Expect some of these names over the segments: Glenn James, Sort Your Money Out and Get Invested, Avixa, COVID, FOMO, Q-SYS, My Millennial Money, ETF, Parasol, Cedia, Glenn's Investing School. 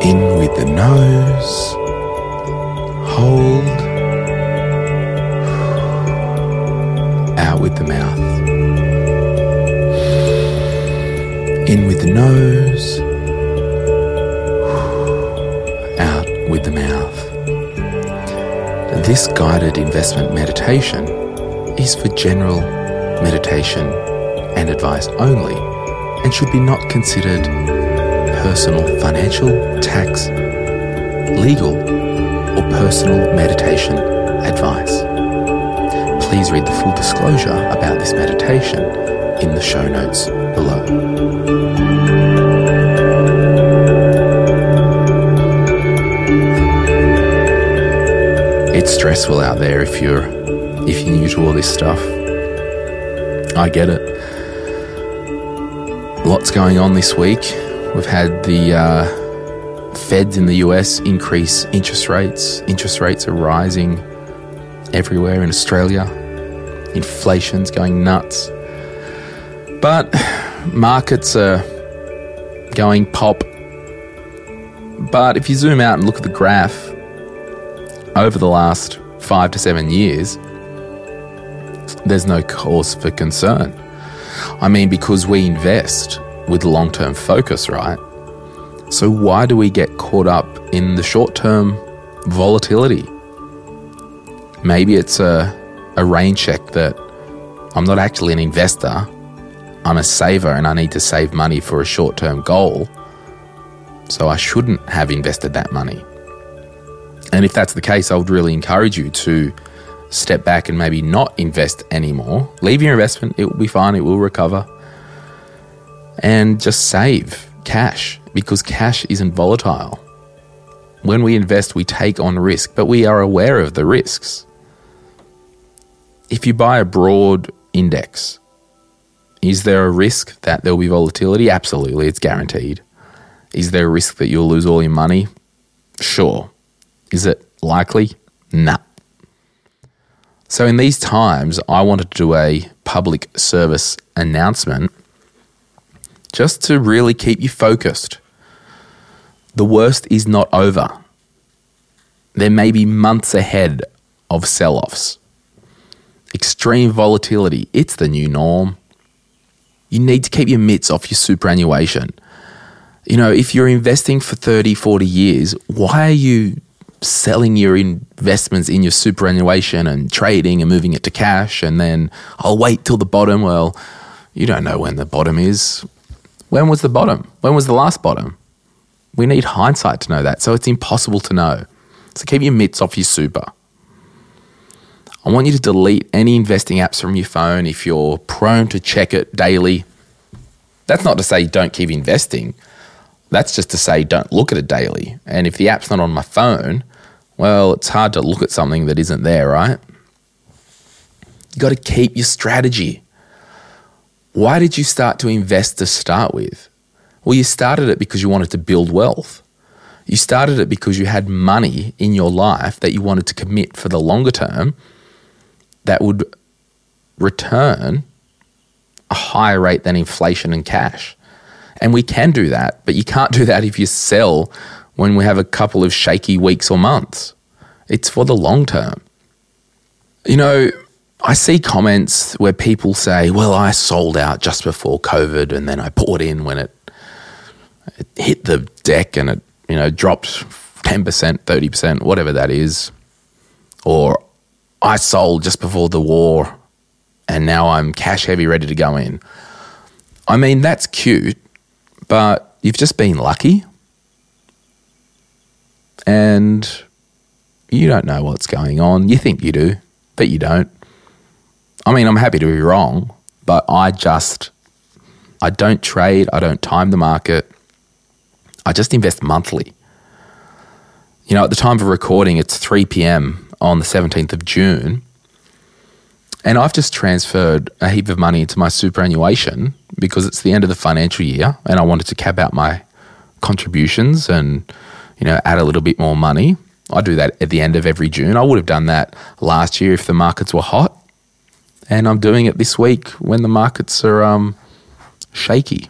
In with the nose, hold, out with the mouth. In with the nose, out with the mouth. This guided investment meditation is for general meditation and advice only, and should be not considered personal financial, tax, legal, or personal meditation advice. Please read the full disclosure about this meditation in the show notes below. It's stressful out there if you're new to all this stuff. I get it. Lots going on this week. We've had the feds in the US increase interest rates. Interest rates are rising everywhere in Australia. Inflation's going nuts. But markets are going pop. But if you zoom out and look at the graph, over the last 5 to 7 years, there's no cause for concern. I mean, because we invest with long-term focus, right? So why do we get caught up in the short-term volatility? Maybe it's a rain check that I'm not actually an investor. I'm a saver and I need to save money for a short-term goal. So I shouldn't have invested that money. And if that's the case, I would really encourage you to step back and maybe not invest anymore. Leave your investment. It will be fine. It will recover. And just save cash, because cash isn't volatile. When we invest, we take on risk, but we are aware of the risks. If you buy a broad index, is there a risk that there'll be volatility? Absolutely. It's guaranteed. Is there a risk that you'll lose all your money? Sure. Is it likely? Nah. So in these times, I wanted to do a public service announcement just to really keep you focused. The worst is not over. There may be months ahead of sell-offs. Extreme volatility, it's the new norm. You need to keep your mitts off your superannuation. You know, if you're investing for 30, 40 years, why are you selling your investments in your superannuation and trading and moving it to cash, and then I'll wait till the bottom? Well, you don't know when the bottom is. When was the bottom? When was the last bottom? We need hindsight to know that, so it's impossible to know. So keep your mitts off your super. I want you to delete any investing apps from your phone if you're prone to check it daily. That's not to say don't keep investing. That's just to say don't look at it daily. And if the app's not on my phone, well, it's hard to look at something that isn't there, right? You got to keep your strategy. Why did you start to invest to start with? Well, you started it because you wanted to build wealth. You started it because you had money in your life that you wanted to commit for the longer term that would return a higher rate than inflation and cash. And we can do that, but you can't do that if you sell when we have a couple of shaky weeks or months. It's for the long term. You know, I see comments where people say, well, I sold out just before COVID and then I bought in when it hit the deck and it, you know, dropped 10%, 30%, whatever that is. Or I sold just before the war and now I'm cash heavy, ready to go in. I mean, that's cute. But you've just been lucky. and you don't know what's going on. You think you do, but you don't. I mean, I'm happy to be wrong, but I don't trade. I don't time the market. I just invest monthly. You know, at the time of recording, it's 3 p.m. on the 17th of June. And I've just transferred a heap of money into my superannuation because it's the end of the financial year and I wanted to cap out my contributions and, you know, add a little bit more money. I do that at the end of every June. I would have done that last year if the markets were hot. And I'm doing it this week when the markets are shaky.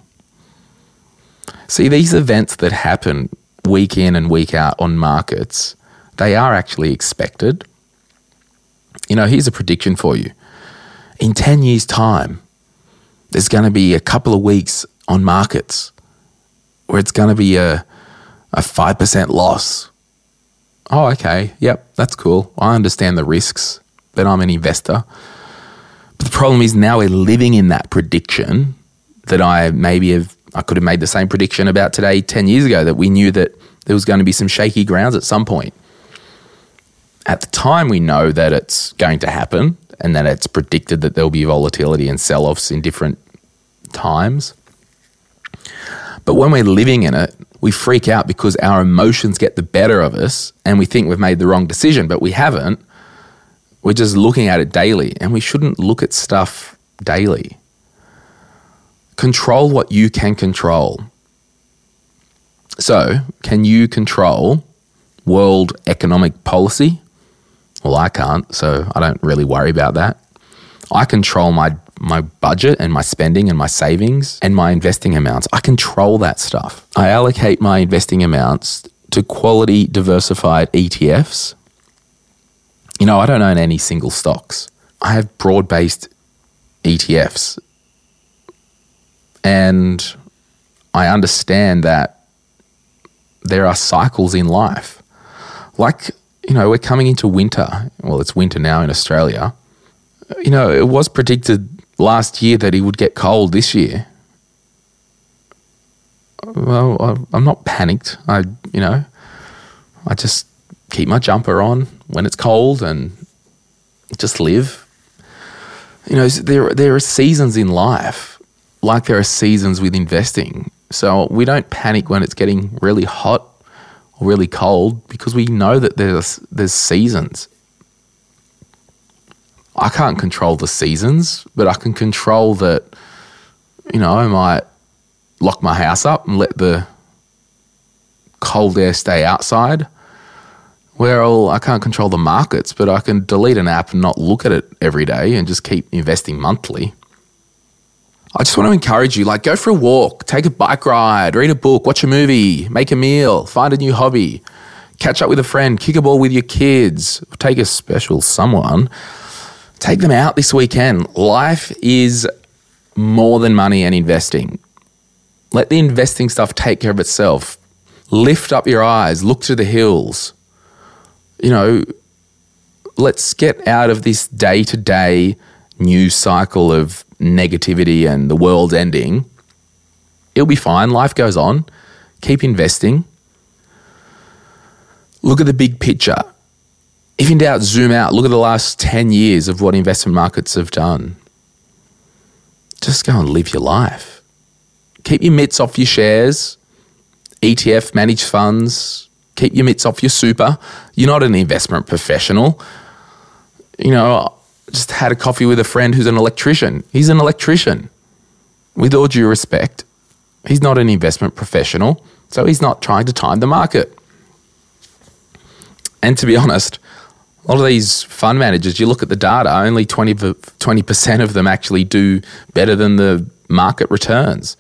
See, these events that happen week in and week out on markets, they are actually expected. You know, here's a prediction for you. In 10 years' time, there's going to be a couple of weeks on markets where it's going to be a 5% loss. Oh, okay. Yep, that's cool. I understand the risks, but I'm an investor. But the problem is now we're living in that prediction that I could have made the same prediction about today 10 years ago, that we knew that there was going to be some shaky grounds at some point. At the time, we know that it's going to happen and that it's predicted that there'll be volatility and sell-offs in different times. But when we're living in it, we freak out because our emotions get the better of us and we think we've made the wrong decision, but we haven't. We're just looking at it daily, and we shouldn't look at stuff daily. Control what you can control. So, can you control world economic policy? Well, I can't, so I don't really worry about that. I control my budget and my spending and my savings and my investing amounts. I control that stuff. I allocate my investing amounts to quality diversified ETFs. You know, I don't own any single stocks. I have broad-based ETFs. And I understand that there are cycles in life. Like, you know, we're coming into winter. Well, it's winter now in Australia. You know, it was predicted last year that it would get cold this year. Well, I'm not panicked. I just keep my jumper on when it's cold and just live. You know, there are seasons in life, like there are seasons with investing. So we don't panic when it's getting really hot or really cold because we know that there's seasons. I can't control the seasons, but I can control that, you know, I might lock my house up and let the cold air stay outside. Well, I can't control the markets, but I can delete an app and not look at it every day and just keep investing monthly. I just want to encourage you, like, go for a walk, take a bike ride, read a book, watch a movie, make a meal, find a new hobby, catch up with a friend, kick a ball with your kids, take a special someone, take them out this weekend. Life is more than money and investing. Let the investing stuff take care of itself. Lift up your eyes, look to the hills. You know, let's get out of this day-to-day news cycle of negativity and the world ending. It'll be fine. Life goes on. Keep investing. Look at the big picture. If in doubt, zoom out. Look at the last 10 years of what investment markets have done. Just go and live your life. Keep your mitts off your shares, ETF, managed funds. Keep your mitts off your super. You're not an investment professional. You know, I just had a coffee with a friend who's an electrician. He's an electrician. With all due respect, he's not an investment professional, so he's not trying to time the market. And to be honest, a lot of these fund managers, you look at the data, only 20% of them actually do better than the market returns.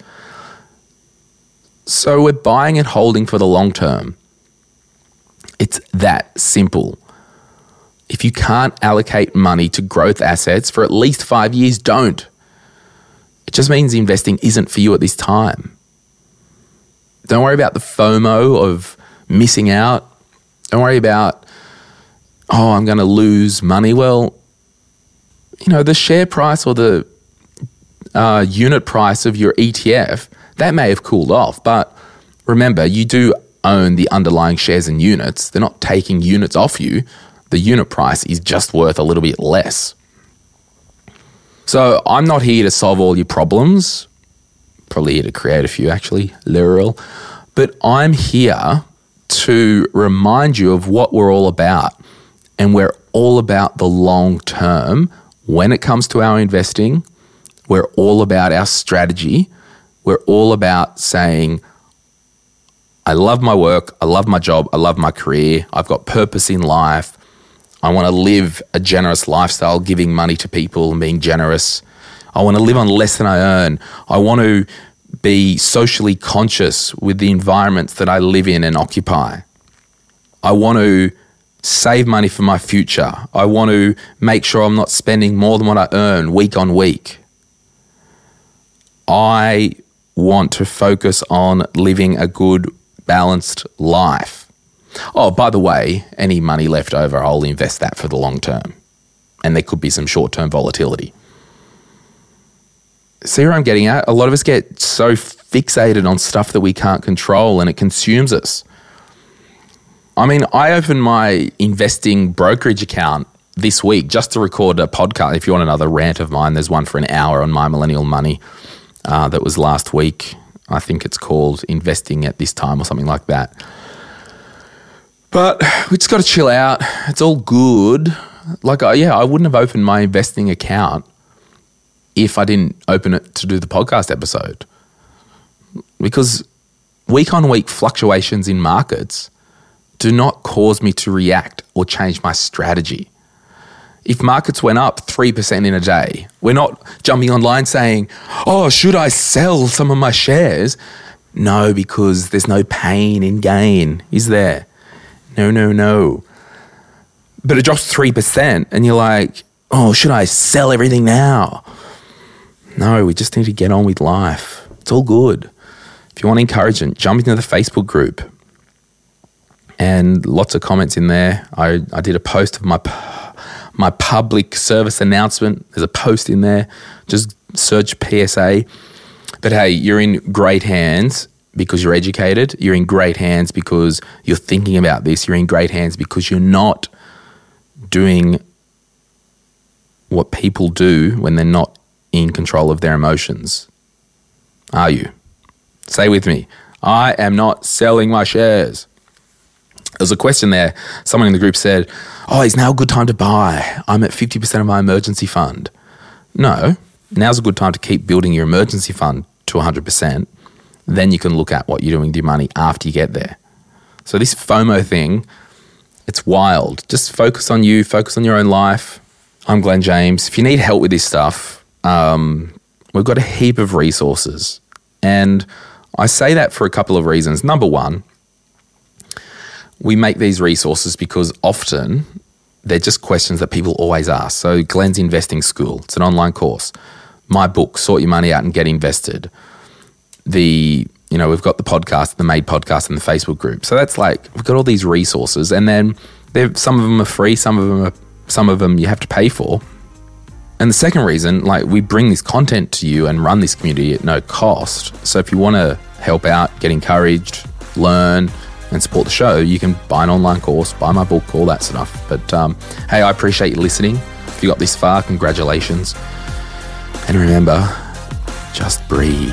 So we're buying and holding for the long term. It's that simple. If you can't allocate money to growth assets for at least 5 years, don't. It just means investing isn't for you at this time. Don't worry about the FOMO of missing out. Don't worry about, oh, I'm going to lose money. Well, you know, the share price or the unit price of your ETF, that may have cooled off. But remember, you do own the underlying shares and units, they're not taking units off you. The unit price is just worth a little bit less. So I'm not here to solve all your problems. Probably here to create a few, actually, literal. But I'm here to remind you of what we're all about. And we're all about the long term. When it comes to our investing, we're all about our strategy. We're all about saying, I love my work, I love my job, I love my career, I've got purpose in life, I want to live a generous lifestyle, giving money to people and being generous. I want to live on less than I earn. I want to be socially conscious with the environments that I live in and occupy. I want to save money for my future. I want to make sure I'm not spending more than what I earn week on week. I want to focus on living a good balanced life. Oh, by the way, any money left over, I'll invest that for the long term. And there could be some short-term volatility. See where I'm getting at? A lot of us get so fixated on stuff that we can't control and it consumes us. I mean, I opened my investing brokerage account this week just to record a podcast. If you want another rant of mine, there's one for an hour on My Millennial Money that was last week. I think it's called Investing at This Time or something like that. But we just got to chill out. It's all good. Like, I wouldn't have opened my investing account if I didn't open it to do the podcast episode. Because week on week fluctuations in markets do not cause me to react or change my strategy. If markets went up 3% in a day, we're not jumping online saying, oh, should I sell some of my shares? No, because there's no pain in gain, is there? No. But it drops 3% and you're like, oh, should I sell everything now? No, we just need to get on with life. It's all good. If you want encouragement, jump into the Facebook group. And lots of comments in there. I did a post of my public service announcement. There's a post in there. Just search PSA. But hey, you're in great hands because you're educated. You're in great hands because you're thinking about this. You're in great hands because you're not doing what people do when they're not in control of their emotions. Are you? Say with me, I am not selling my shares. There's a question there. Someone in the group said, oh, is now a good time to buy? I'm at 50% of my emergency fund. No, now's a good time to keep building your emergency fund to 100%. Then you can look at what you're doing with your money after you get there. So this FOMO thing, it's wild. Just focus on you, focus on your own life. I'm Glenn James. If you need help with this stuff, we've got a heap of resources. And I say that for a couple of reasons. Number one, we make these resources because often they're just questions that people always ask. So Glenn's Investing School, it's an online course. My book, Sort Your Money Out and Get Invested. We've got the podcast, the Made Podcast and the Facebook group. So that's like, we've got all these resources and then some of them are free, some of them you have to pay for. And the second reason, like we bring this content to you and run this community at no cost. So if you want to help out, get encouraged, learn, and support the show, you can buy an online course, buy my book, all that stuff. But hey, I appreciate you listening. If you got this far, congratulations. And remember, just breathe.